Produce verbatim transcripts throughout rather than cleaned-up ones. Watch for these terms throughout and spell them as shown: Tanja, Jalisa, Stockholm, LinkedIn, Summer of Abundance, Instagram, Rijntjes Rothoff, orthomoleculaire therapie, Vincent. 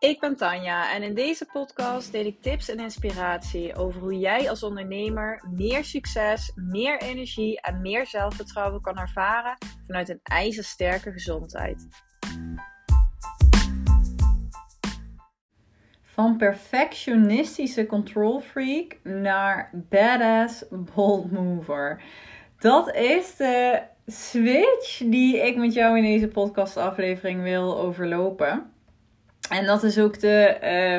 Ik ben Tanja en in deze podcast deel ik tips en inspiratie over hoe jij als ondernemer meer succes, meer energie en meer zelfvertrouwen kan ervaren vanuit een ijzersterke gezondheid. Van perfectionistische control freak naar badass bold mover. Dat is de switch die ik met jou in deze podcastaflevering wil overlopen. En dat is ook de,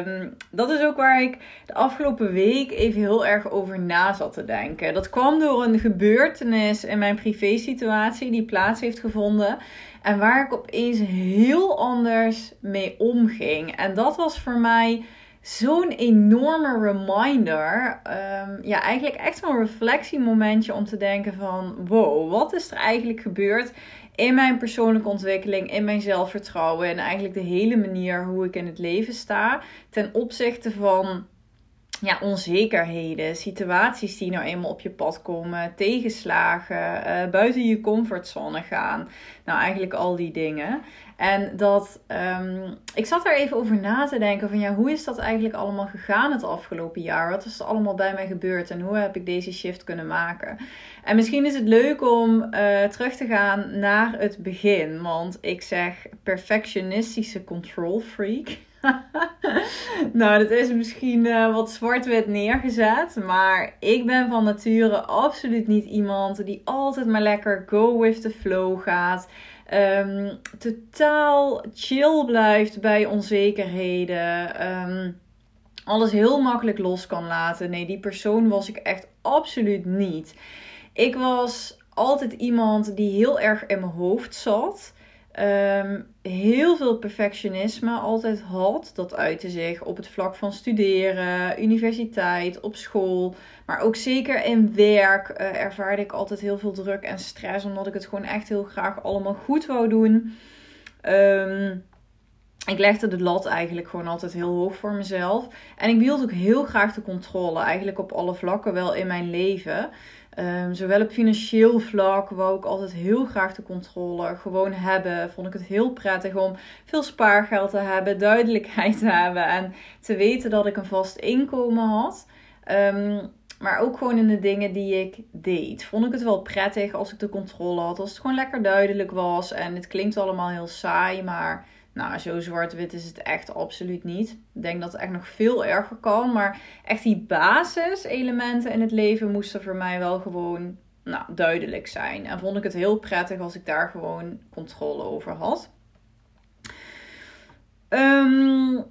um, dat is ook waar ik de afgelopen week even heel erg over na zat te denken. Dat kwam door een gebeurtenis in mijn privésituatie die plaats heeft gevonden. En waar ik opeens heel anders mee omging. En dat was voor mij zo'n enorme reminder. Um, ja, eigenlijk echt zo'n reflectiemomentje om te denken van... wow, wat is er eigenlijk gebeurd in mijn persoonlijke ontwikkeling, in mijn zelfvertrouwen... en eigenlijk de hele manier hoe ik in het leven sta... ten opzichte van ja, onzekerheden, situaties die nou eenmaal op je pad komen... tegenslagen, uh, buiten je comfortzone gaan. Nou, eigenlijk al die dingen... En dat, um, ik zat daar even over na te denken van ja, hoe is dat eigenlijk allemaal gegaan het afgelopen jaar? Wat is er allemaal bij mij gebeurd en hoe heb ik deze shift kunnen maken? En misschien is het leuk om uh, terug te gaan naar het begin. Want ik zeg perfectionistische control freak. Nou, dat is misschien uh, wat zwart-wit neergezet. Maar ik ben van nature absoluut niet iemand die altijd maar lekker go with the flow gaat... Um, totaal chill blijft bij onzekerheden. Um, alles heel makkelijk los kan laten. Nee, die persoon was ik echt absoluut niet. Ik was altijd iemand die heel erg in mijn hoofd zat. Um, heel veel perfectionisme altijd had. Dat uitte zich op het vlak van studeren, universiteit, op school. Maar ook zeker in werk uh, ervaarde ik altijd heel veel druk en stress. Omdat ik het gewoon echt heel graag allemaal goed wou doen. Um, ik legde de lat eigenlijk gewoon altijd heel hoog voor mezelf. En ik behield ook heel graag de controle. Eigenlijk op alle vlakken wel in mijn leven. Um, zowel op financieel vlak wou ik altijd heel graag de controle gewoon hebben. Vond ik het heel prettig om veel spaargeld te hebben, duidelijkheid te hebben en te weten dat ik een vast inkomen had. Um, maar ook gewoon in de dingen die ik deed. Vond ik het wel prettig als ik de controle had, als het gewoon lekker duidelijk was. En het klinkt allemaal heel saai, maar nou, zo zwart-wit is het echt absoluut niet. Ik denk dat het echt nog veel erger kan. Maar echt die basiselementen in het leven moesten voor mij wel gewoon nou, duidelijk zijn. En vond ik het heel prettig als ik daar gewoon controle over had. Um,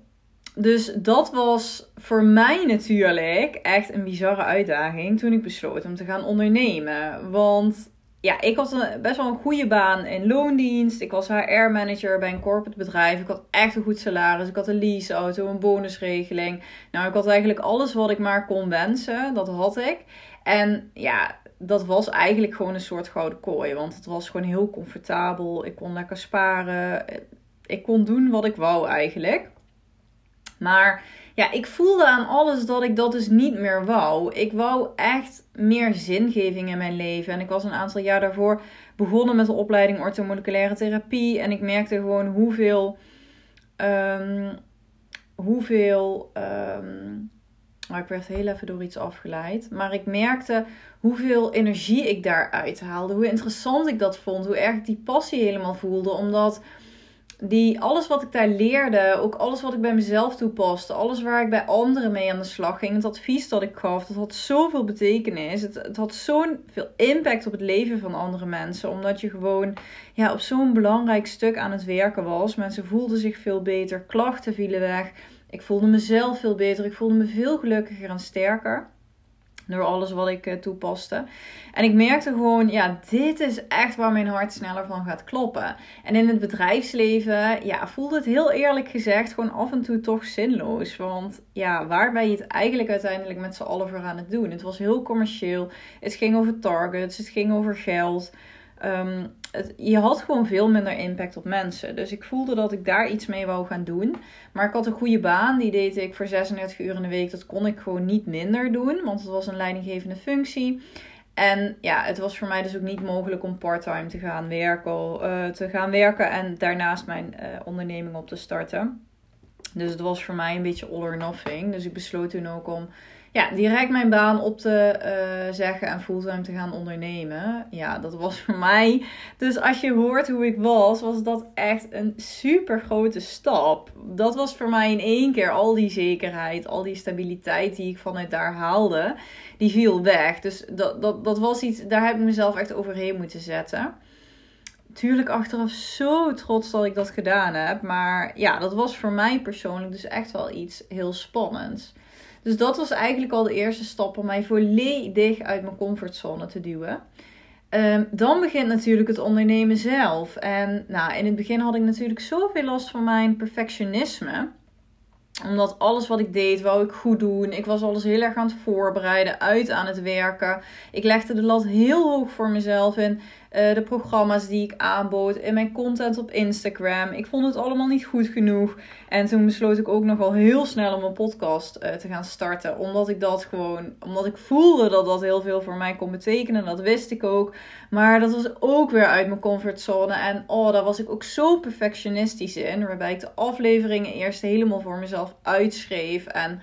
dus dat was voor mij natuurlijk echt een bizarre uitdaging toen ik besloot om te gaan ondernemen. Want... ja, ik had een, best wel een goede baan in loondienst. Ik was H R-manager bij een corporate bedrijf. Ik had echt een goed salaris. Ik had een leaseauto, een bonusregeling. Nou, ik had eigenlijk alles wat ik maar kon wensen. Dat had ik. En ja, dat was eigenlijk gewoon een soort gouden kooi. Want het was gewoon heel comfortabel. Ik kon lekker sparen. Ik kon doen wat ik wou eigenlijk. Maar... ja, ik voelde aan alles dat ik dat dus niet meer wou. Ik wou echt meer zingeving in mijn leven. En ik was een aantal jaar daarvoor begonnen met de opleiding orthomoleculaire therapie. En ik merkte gewoon hoeveel... Um, hoeveel... Um, maar ik werd heel even door iets afgeleid. Maar ik merkte hoeveel energie ik daaruit haalde. Hoe interessant ik dat vond. Hoe erg ik die passie helemaal voelde. Omdat... die alles wat ik daar leerde, ook alles wat ik bij mezelf toepaste, alles waar ik bij anderen mee aan de slag ging, het advies dat ik gaf, dat had zoveel betekenis. Het, het had zo'n veel impact op het leven van andere mensen, omdat je gewoon ja, op zo'n belangrijk stuk aan het werken was. Mensen voelden zich veel beter, klachten vielen weg, ik voelde mezelf veel beter, ik voelde me veel gelukkiger en sterker. Door alles wat ik toepaste. En ik merkte gewoon, ja, dit is echt waar mijn hart sneller van gaat kloppen. En in het bedrijfsleven, ja, voelde het heel eerlijk gezegd gewoon af en toe toch zinloos. Want ja, waar ben je het eigenlijk uiteindelijk met z'n allen voor aan het doen? Het was heel commercieel. Het ging over targets. Het ging over geld. Um, het, je had gewoon veel minder impact op mensen. Dus ik voelde dat ik daar iets mee wou gaan doen. Maar ik had een goede baan. Die deed ik voor zesendertig uur in de week. Dat kon ik gewoon niet minder doen. Want het was een leidinggevende functie. En ja, het was voor mij dus ook niet mogelijk om parttime te gaan werken. Uh, te gaan werken en daarnaast mijn uh, onderneming op te starten. Dus het was voor mij een beetje all or nothing. Dus ik besloot toen ook om ja, direct mijn baan op te uh, zeggen en fulltime te gaan ondernemen. Ja, dat was voor mij. Dus als je hoort hoe ik was, was dat echt een super grote stap. Dat was voor mij in één keer al die zekerheid, al die stabiliteit die ik vanuit daar haalde, die viel weg. Dus dat, dat, dat was iets, daar heb ik mezelf echt overheen moeten zetten. Natuurlijk achteraf zo trots dat ik dat gedaan heb. Maar ja, dat was voor mij persoonlijk dus echt wel iets heel spannends. Dus dat was eigenlijk al de eerste stap om mij volledig uit mijn comfortzone te duwen. Um, dan begint natuurlijk het ondernemen zelf. En nou, in het begin had ik natuurlijk zoveel last van mijn perfectionisme. Omdat alles wat ik deed, wou ik goed doen. Ik was alles heel erg aan het voorbereiden, uit aan het werken. Ik legde de lat heel hoog voor mezelf in uh, de programma's die ik aanbood. In mijn content op Instagram. Ik vond het allemaal niet goed genoeg. En toen besloot ik ook nogal heel snel om een podcast uh, te gaan starten. Omdat ik dat gewoon, omdat ik voelde dat dat heel veel voor mij kon betekenen. Dat wist ik ook. Maar dat was ook weer uit mijn comfortzone. En oh, daar was ik ook zo perfectionistisch in. Waarbij ik de afleveringen eerst helemaal voor mezelf uitschreef. En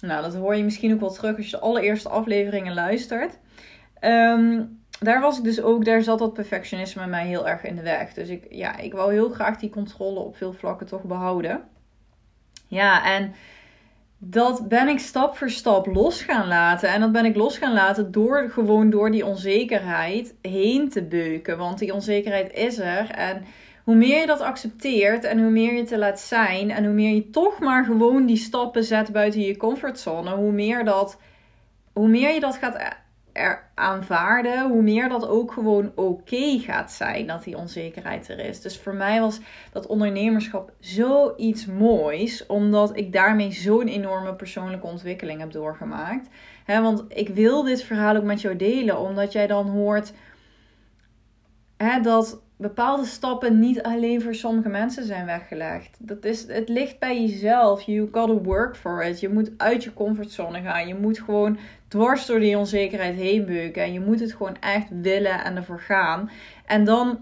nou, dat hoor je misschien ook wel terug als je de allereerste afleveringen luistert. Um, daar was ik dus ook, daar zat dat perfectionisme mij heel erg in de weg. Dus ik, ja, ik wou heel graag die controle op veel vlakken toch behouden. Ja, en dat ben ik stap voor stap los gaan laten. En dat ben ik los gaan laten door gewoon door die onzekerheid heen te beuken. Want die onzekerheid is er. En hoe meer je dat accepteert en hoe meer je te laat zijn en hoe meer je toch maar gewoon die stappen zet buiten je comfortzone, hoe meer, dat, hoe meer je dat gaat er aanvaarden, hoe meer dat ook gewoon oké gaat zijn dat die onzekerheid er is. Dus voor mij was dat ondernemerschap zoiets moois, omdat ik daarmee zo'n enorme persoonlijke ontwikkeling heb doorgemaakt. He, want ik wil dit verhaal ook met jou delen, omdat jij dan hoort he, dat bepaalde stappen niet alleen voor sommige mensen zijn weggelegd. Dat is, het ligt bij jezelf. You gotta work for it. Je moet uit je comfortzone gaan. Je moet gewoon dwars door die onzekerheid heen beuken. En je moet het gewoon echt willen en ervoor gaan. En dan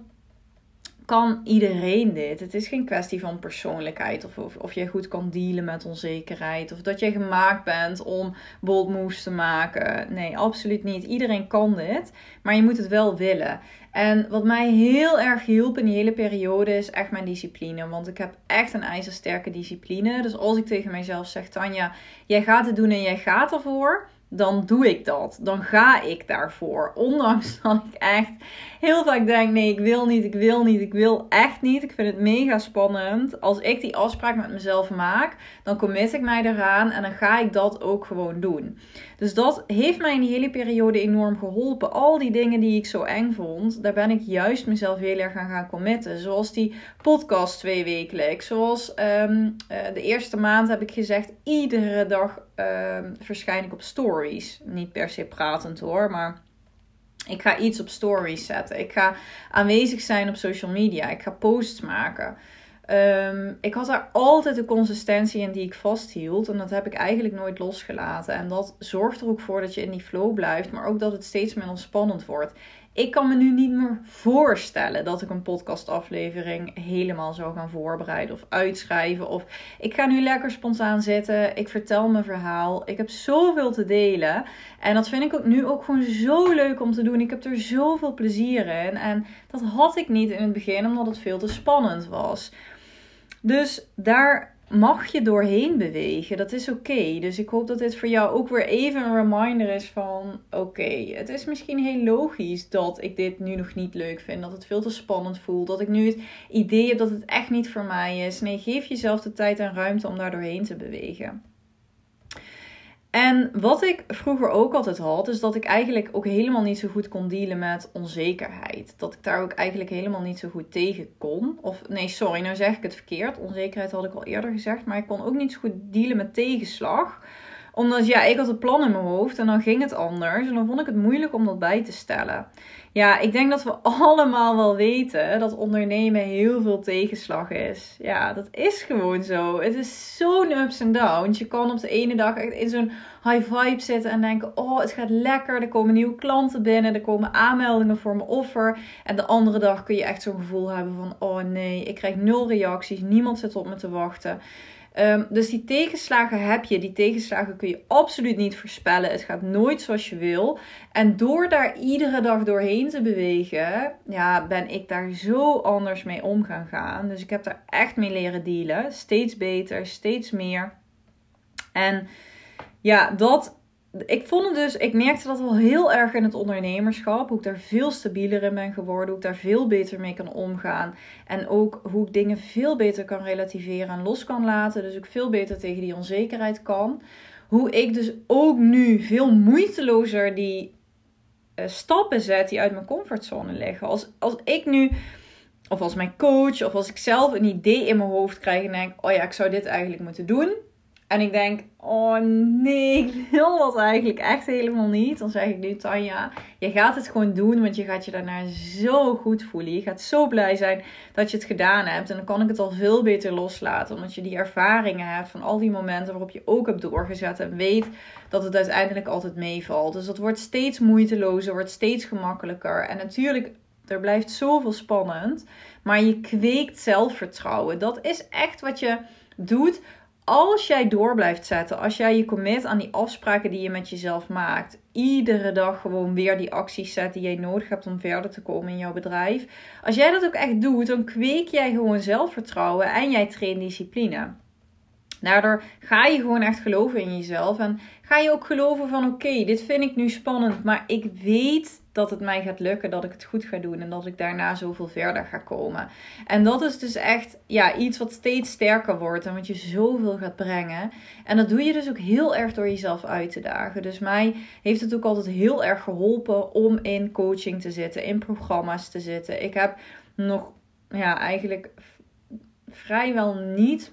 kan iedereen dit. Het is geen kwestie van persoonlijkheid. Of, of, of jij goed kan dealen met onzekerheid. Of dat jij gemaakt bent om bold moves te maken. Nee, absoluut niet. Iedereen kan dit. Maar je moet het wel willen. En wat mij heel erg hielp in die hele periode is echt mijn discipline. Want ik heb echt een ijzersterke discipline. Dus als ik tegen mijzelf zeg, Tanja, jij gaat het doen en jij gaat ervoor, dan doe ik dat. Dan ga ik daarvoor. Ondanks dat ik echt heel vaak denk, nee, ik wil niet, ik wil niet, ik wil echt niet. Ik vind het mega spannend. Als ik die afspraak met mezelf maak, dan commit ik mij eraan en dan ga ik dat ook gewoon doen. Dus dat heeft mij in die hele periode enorm geholpen. Al die dingen die ik zo eng vond, daar ben ik juist mezelf heel erg aan gaan committen. Zoals die podcast twee wekelijks. Zoals um, uh, de eerste maand heb ik gezegd, iedere dag um, verschijn ik op stories. Niet per se pratend hoor, maar ik ga iets op stories zetten. Ik ga aanwezig zijn op social media. Ik ga posts maken. Um, ik had daar altijd de consistentie in die ik vasthield. En dat heb ik eigenlijk nooit losgelaten. En dat zorgt er ook voor dat je in die flow blijft. Maar ook dat het steeds meer ontspannend wordt. Ik kan me nu niet meer voorstellen dat ik een podcastaflevering helemaal zou gaan voorbereiden of uitschrijven. Of ik ga nu lekker spontaan zitten. Ik vertel mijn verhaal. Ik heb zoveel te delen. En dat vind ik ook nu ook gewoon zo leuk om te doen. Ik heb er zoveel plezier in. En dat had ik niet in het begin omdat het veel te spannend was. Dus daar mag je doorheen bewegen. Dat is oké. Okay. Dus ik hoop dat dit voor jou ook weer even een reminder is van oké, okay, het is misschien heel logisch dat ik dit nu nog niet leuk vind. Dat het veel te spannend voelt. Dat ik nu het idee heb dat het echt niet voor mij is. Nee, geef jezelf de tijd en ruimte om daar doorheen te bewegen. En wat ik vroeger ook altijd had, is dat ik eigenlijk ook helemaal niet zo goed kon dealen met onzekerheid. Dat ik daar ook eigenlijk helemaal niet zo goed tegen kon. Of nee, sorry, nou zeg ik het verkeerd. Onzekerheid had ik al eerder gezegd, maar ik kon ook niet zo goed dealen met tegenslag. Omdat ja, ik had een plan in mijn hoofd en dan ging het anders. En dan vond ik het moeilijk om dat bij te stellen. Ja, ik denk dat we allemaal wel weten dat ondernemen heel veel tegenslag is. Ja, dat is gewoon zo. Het is zo'n ups en downs. Je kan op de ene dag echt in zo'n high vibe zitten en denken, oh, het gaat lekker. Er komen nieuwe klanten binnen. Er komen aanmeldingen voor mijn offer. En de andere dag kun je echt zo'n gevoel hebben van, oh nee, ik krijg nul reacties. Niemand zit op me te wachten. Um, dus die tegenslagen heb je. Die tegenslagen kun je absoluut niet voorspellen. Het gaat nooit zoals je wil. En door daar iedere dag doorheen te bewegen, ja, ben ik daar zo anders mee om gaan gaan. Dus ik heb daar echt mee leren dealen. Steeds beter, steeds meer. En ja, dat... Ik vond het dus, ik merkte dat wel heel erg in het ondernemerschap. Hoe ik daar veel stabieler in ben geworden. Hoe ik daar veel beter mee kan omgaan. En ook hoe ik dingen veel beter kan relativeren en los kan laten. Dus ook veel beter tegen die onzekerheid kan. Hoe ik dus ook nu veel moeitelozer die uh, stappen zet die uit mijn comfortzone liggen. Als, als ik nu... Of als mijn coach of als ik zelf een idee in mijn hoofd krijg en denk... Oh ja, ik zou dit eigenlijk moeten doen. En ik denk, oh nee, ik wil dat eigenlijk echt helemaal niet. Dan zeg ik nu, Tanja, je gaat het gewoon doen, want je gaat je daarna zo goed voelen. Je gaat zo blij zijn dat je het gedaan hebt. En dan kan ik het al veel beter loslaten, omdat je die ervaringen hebt van al die momenten waarop je ook hebt doorgezet. En weet dat het uiteindelijk altijd meevalt. Dus dat wordt steeds moeitelozer, wordt steeds gemakkelijker. En natuurlijk... Er blijft zoveel spannend, maar je kweekt zelfvertrouwen. Dat is echt wat je doet als jij door blijft zetten. Als jij je commit aan die afspraken die je met jezelf maakt. Iedere dag gewoon weer die acties zet die jij nodig hebt om verder te komen in jouw bedrijf. Als jij dat ook echt doet, dan kweek jij gewoon zelfvertrouwen en jij traint discipline. Daardoor ga je gewoon echt geloven in jezelf. En ga je ook geloven van oké, okay, dit vind ik nu spannend. Maar ik weet dat het mij gaat lukken, dat ik het goed ga doen. En dat ik daarna zoveel verder ga komen. En dat is dus echt ja, iets wat steeds sterker wordt. En wat je zoveel gaat brengen. En dat doe je dus ook heel erg door jezelf uit te dagen. Dus mij heeft het ook altijd heel erg geholpen om in coaching te zitten. In programma's te zitten. Ik heb nog ja, eigenlijk vrijwel niet...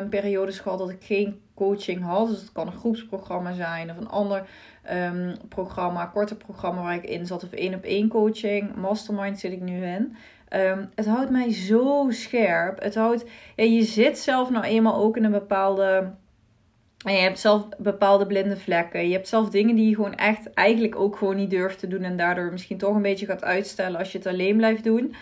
Um, periodes gehad dat ik geen coaching had. Dus het kan een groepsprogramma zijn of een ander um, programma, korte programma waar ik in zat of één op één coaching. Mastermind zit ik nu in. Um, het houdt mij zo scherp. Het houdt, ja, je zit zelf nou eenmaal ook in een bepaalde... En je hebt zelf bepaalde blinde vlekken. Je hebt zelf dingen die je gewoon echt eigenlijk ook gewoon niet durft te doen. En daardoor misschien toch een beetje gaat uitstellen als je het alleen blijft doen.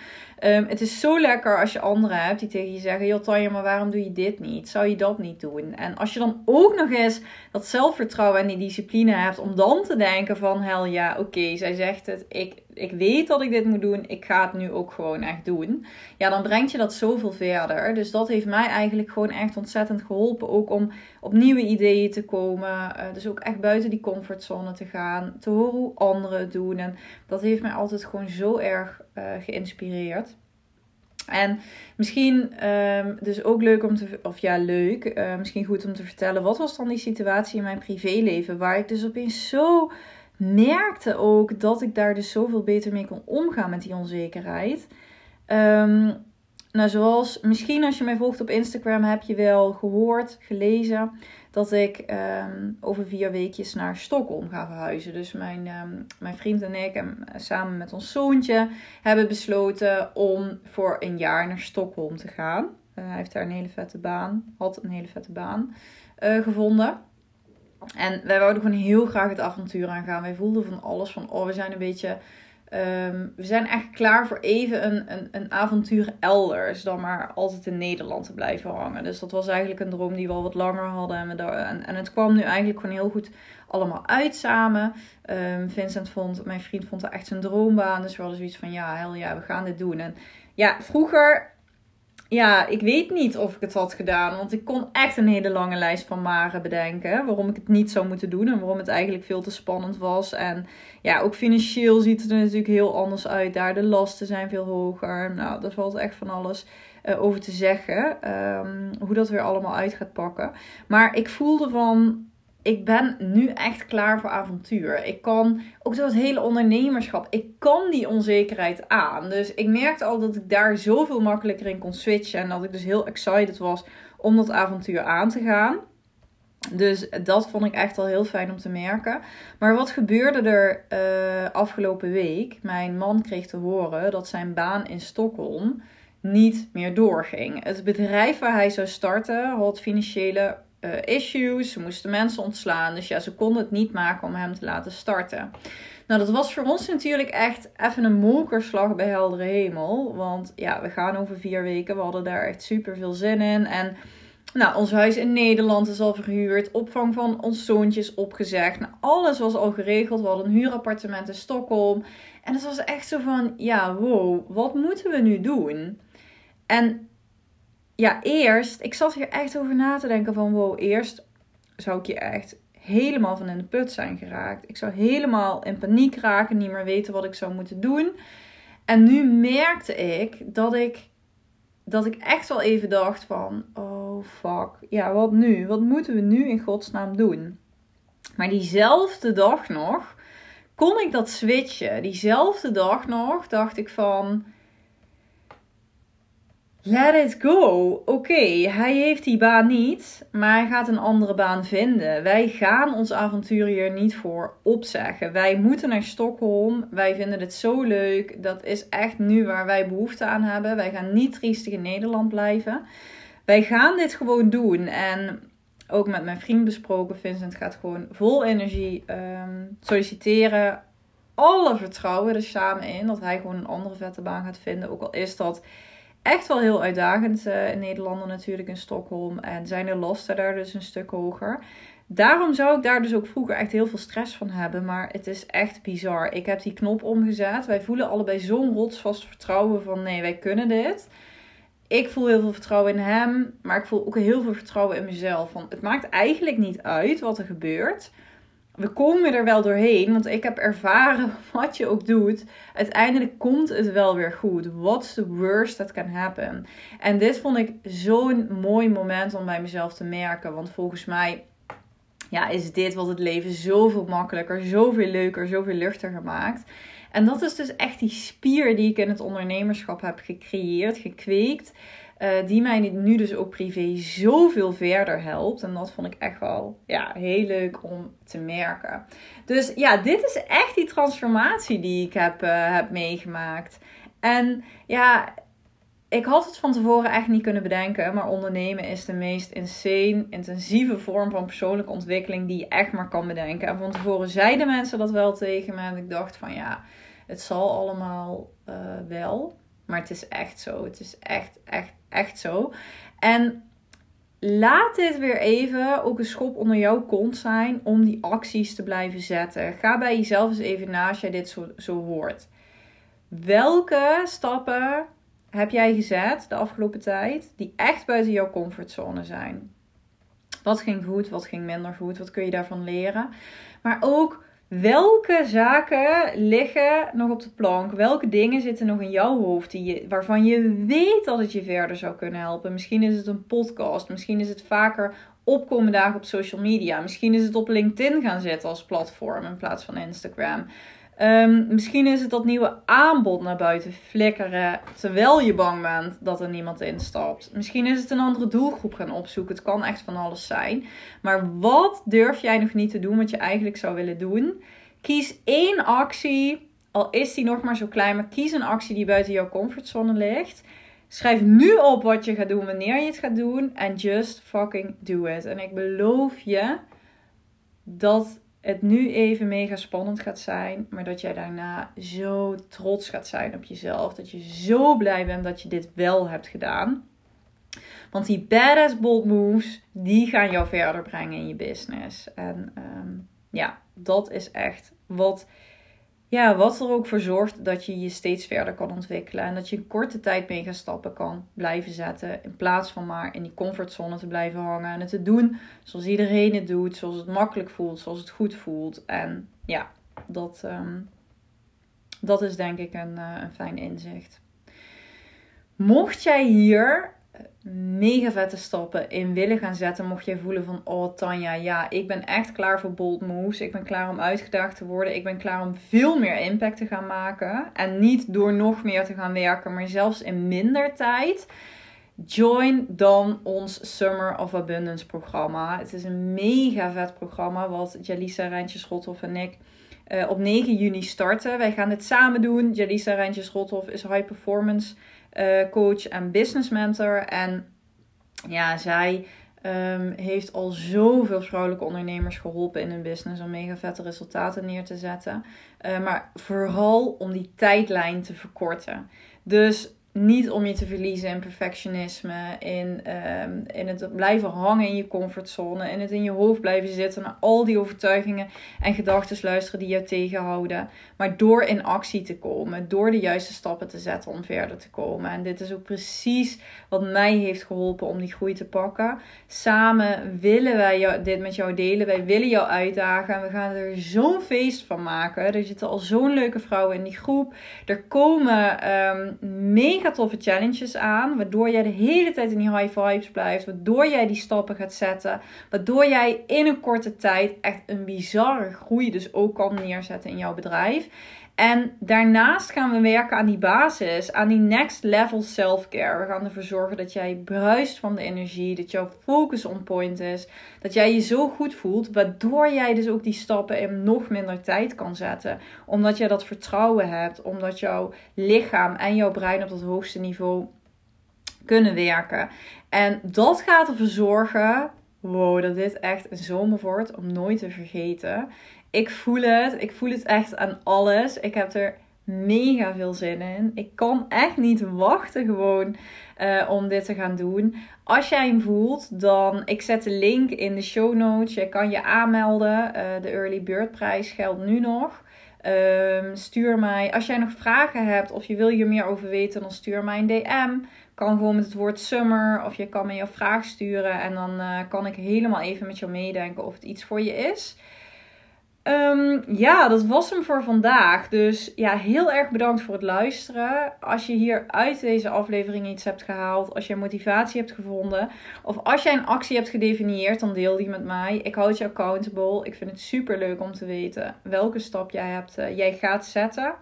Um, het is zo lekker als je anderen hebt die tegen je zeggen... Joh Tanja, maar waarom doe je dit niet? Zou je dat niet doen? En als je dan ook nog eens dat zelfvertrouwen en die discipline hebt... om dan te denken van hel ja, oké, okay, zij zegt het. Ik, ik weet dat ik dit moet doen. Ik ga het nu ook gewoon echt doen. Ja, dan brengt je dat zoveel verder. Dus dat heeft mij eigenlijk gewoon echt ontzettend geholpen. Ook om op nieuwe ideeën te komen. Uh, dus ook echt buiten die comfortzone te gaan. Te horen hoe anderen het doen. En dat heeft mij altijd gewoon zo erg uh, geïnspireerd. En misschien um, dus ook leuk om te... Of ja, leuk. Uh, misschien goed om te vertellen. Wat was dan die situatie in mijn privéleven? Waar ik dus opeens zo... merkte ook dat ik daar dus zoveel beter mee kon omgaan met die onzekerheid. Um, nou, zoals misschien als je mij volgt op Instagram heb je wel gehoord, gelezen... dat ik um, over vier weekjes naar Stockholm ga verhuizen. Dus mijn, um, mijn vriend en ik en samen met ons zoontje hebben besloten om voor een jaar naar Stockholm te gaan. Uh, hij heeft daar een hele vette baan, had een hele vette baan uh, gevonden... En wij wouden gewoon heel graag het avontuur aangaan. Wij voelden van alles van, oh, we zijn een beetje... Um, we zijn echt klaar voor even een, een, een avontuur elders... dan maar altijd in Nederland te blijven hangen. Dus dat was eigenlijk een droom die we al wat langer hadden. En, we daar, en, en het kwam nu eigenlijk gewoon heel goed allemaal uit samen. Um, Vincent vond, mijn vriend vond dat echt zijn droombaan. Dus we hadden zoiets van, ja, hel ja, we gaan dit doen. En ja, vroeger... Ja, ik weet niet of ik het had gedaan. Want ik kon echt een hele lange lijst van maren bedenken. Waarom ik het niet zou moeten doen. En waarom het eigenlijk veel te spannend was. En ja, ook financieel ziet het er natuurlijk heel anders uit. Daar de lasten zijn veel hoger. Nou, daar valt echt van alles uh, over te zeggen. Um, hoe dat weer allemaal uit gaat pakken. Maar ik voelde van... Ik ben nu echt klaar voor avontuur. Ik kan, ook door het hele ondernemerschap, ik kan die onzekerheid aan. Dus ik merkte al dat ik daar zoveel makkelijker in kon switchen. En dat ik dus heel excited was om dat avontuur aan te gaan. Dus dat vond ik echt al heel fijn om te merken. Maar wat gebeurde er uh, afgelopen week? Mijn man kreeg te horen dat zijn baan in Stockholm niet meer doorging. Het bedrijf waar hij zou starten had financiële Uh, issues, ze moesten mensen ontslaan. Dus ja, ze konden het niet maken om hem te laten starten. Nou, dat was voor ons natuurlijk echt even een mokerslag bij heldere hemel. Want ja, we gaan over vier weken. We hadden daar echt super veel zin in. En Nou, ons huis in Nederland is al verhuurd. Opvang van ons zoontje is opgezegd. Nou, alles was al geregeld. We hadden een huurappartement in Stockholm. En het was echt zo van, ja, wow, wat moeten we nu doen? En ja, eerst, ik zat hier echt over na te denken van, wow, eerst zou ik hier echt helemaal van in de put zijn geraakt. Ik zou helemaal in paniek raken, niet meer weten wat ik zou moeten doen. En nu merkte ik dat ik, dat ik echt wel even dacht van, oh fuck, ja, wat nu? Wat moeten we nu in godsnaam doen? Maar diezelfde dag nog kon ik dat switchen. Diezelfde dag nog dacht ik van, let it go. Oké, okay, hij heeft die baan niet, maar hij gaat een andere baan vinden. Wij gaan ons avontuur hier niet voor opzeggen. Wij moeten naar Stockholm. Wij vinden het zo leuk. Dat is echt nu waar wij behoefte aan hebben. Wij gaan niet triestig in Nederland blijven. Wij gaan dit gewoon doen. En ook met mijn vriend besproken. Vincent gaat gewoon vol energie um, solliciteren. Alle vertrouwen er samen in. Dat hij gewoon een andere vette baan gaat vinden. Ook al is dat echt wel heel uitdagend uh, in Nederland natuurlijk, in Stockholm. En zijn de lasten daar dus een stuk hoger. Daarom zou ik daar dus ook vroeger echt heel veel stress van hebben. Maar het is echt bizar. Ik heb die knop omgezet. Wij voelen allebei zo'n rotsvast vertrouwen van nee, wij kunnen dit. Ik voel heel veel vertrouwen in hem. Maar ik voel ook heel veel vertrouwen in mezelf. Want het maakt eigenlijk niet uit wat er gebeurt. We komen er wel doorheen, want ik heb ervaren wat je ook doet. Uiteindelijk komt het wel weer goed. What's the worst that can happen? En dit vond ik zo'n mooi moment om bij mezelf te merken. Want volgens mij ja, is dit wat het leven zoveel makkelijker, zoveel leuker, zoveel luchtiger maakt. En dat is dus echt die spier die ik in het ondernemerschap heb gecreëerd, gekweekt. Uh, die mij nu dus ook privé zoveel verder helpt. En dat vond ik echt wel ja, heel leuk om te merken. Dus ja, dit is echt die transformatie die ik heb, uh, heb meegemaakt. En ja, ik had het van tevoren echt niet kunnen bedenken. Maar ondernemen is de meest insane, intensieve vorm van persoonlijke ontwikkeling die je echt maar kan bedenken. En van tevoren zeiden mensen dat wel tegen me. En ik dacht van ja, het zal allemaal uh, wel. Maar het is echt zo. Het is echt, echt, echt zo. En laat dit weer even ook een schop onder jouw kont zijn om die acties te blijven zetten. Ga bij jezelf eens even na als jij dit zo, zo hoort. Welke stappen heb jij gezet de afgelopen tijd die echt buiten jouw comfortzone zijn? Wat ging goed, wat ging minder goed, wat kun je daarvan leren? Maar ook, welke zaken liggen nog op de plank? Welke dingen zitten nog in jouw hoofd die je, waarvan je weet dat het je verder zou kunnen helpen? Misschien is het een podcast. Misschien is het vaker opkomende dagen op social media. Misschien is het op LinkedIn gaan zitten als platform in plaats van Instagram. Um, misschien is het dat nieuwe aanbod naar buiten flikkeren terwijl je bang bent dat er niemand instapt. Misschien is het een andere doelgroep gaan opzoeken. Het kan echt van alles zijn. Maar wat durf jij nog niet te doen wat je eigenlijk zou willen doen? Kies één actie, al is die nog maar zo klein, maar kies een actie die buiten jouw comfortzone ligt. Schrijf nu op wat je gaat doen, wanneer je het gaat doen en just fucking do it. En ik beloof je dat het nu even mega spannend gaat zijn, maar dat jij daarna zo trots gaat zijn op jezelf. Dat je zo blij bent dat je dit wel hebt gedaan. Want die badass bold moves, die gaan jou verder brengen in je business. En um, ja, dat is echt wat, ja, wat er ook voor zorgt dat je je steeds verder kan ontwikkelen. En dat je in korte tijd mega stappen kan blijven zetten. In plaats van maar in die comfortzone te blijven hangen. En het te doen zoals iedereen het doet. Zoals het makkelijk voelt. Zoals het goed voelt. En ja, dat, um, dat is denk ik een, uh, een fijn inzicht. Mocht jij hier mega vette stappen in willen gaan zetten, mocht jij voelen van, oh Tanja, ja, ik ben echt klaar voor bold moves. Ik ben klaar om uitgedaagd te worden. Ik ben klaar om veel meer impact te gaan maken. En niet door nog meer te gaan werken, maar zelfs in minder tijd. Join dan ons Summer of Abundance programma. Het is een mega vet programma wat Jalisa, Rijntjes Rothoff en ik uh, op negen juni starten. Wij gaan dit samen doen. Jalisa, Rijntjes Rothoff is high performance Uh, coach en business mentor. En ja, zij um, heeft al zoveel vrouwelijke ondernemers geholpen in hun business om mega vette resultaten neer te zetten. Uh, maar vooral om die tijdlijn te verkorten. Dus niet om je te verliezen in perfectionisme, in, um, in het blijven hangen in je comfortzone, in het in je hoofd blijven zitten, naar al die overtuigingen en gedachten luisteren die jou tegenhouden. Maar door in actie te komen, door de juiste stappen te zetten om verder te komen. En dit is ook precies wat mij heeft geholpen om die groei te pakken. Samen willen wij jou, dit met jou delen, wij willen jou uitdagen en we gaan er zo'n feest van maken. Er zitten al zo'n leuke vrouwen in die groep. Er komen um, mega Mega toffe challenges aan, waardoor jij de hele tijd in die high vibes blijft, waardoor jij die stappen gaat zetten, waardoor jij in een korte tijd echt een bizarre groei dus ook kan neerzetten in jouw bedrijf. En daarnaast gaan we werken aan die basis, aan die next level self-care. We gaan ervoor zorgen dat jij bruist van de energie, dat jouw focus on point is, dat jij je zo goed voelt, waardoor jij dus ook die stappen in nog minder tijd kan zetten. Omdat jij dat vertrouwen hebt, omdat jouw lichaam en jouw brein op dat hoogste niveau kunnen werken. En dat gaat ervoor zorgen, wow, dat dit echt een zomer wordt om nooit te vergeten. Ik voel het. Ik voel het echt aan alles. Ik heb er mega veel zin in. Ik kan echt niet wachten gewoon uh, om dit te gaan doen. Als jij hem voelt, dan... Ik zet de link in de show notes. Je kan je aanmelden. Uh, de Early Bird prijs geldt nu nog. Um, stuur mij... Als jij nog vragen hebt of je wil hier meer over weten, dan stuur mij een D M. Kan gewoon met het woord summer of je kan me jouw vraag sturen. En dan uh, kan ik helemaal even met jou meedenken of het iets voor je is. Um, ja, dat was hem voor vandaag. Dus ja, heel erg bedankt voor het luisteren. Als je hier uit deze aflevering iets hebt gehaald, als je motivatie hebt gevonden, of als jij een actie hebt gedefinieerd, dan deel die met mij. Ik houd je accountable. Ik vind het super leuk om te weten welke stap jij hebt, uh, jij gaat zetten.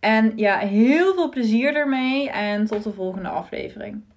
En ja, heel veel plezier ermee en tot de volgende aflevering.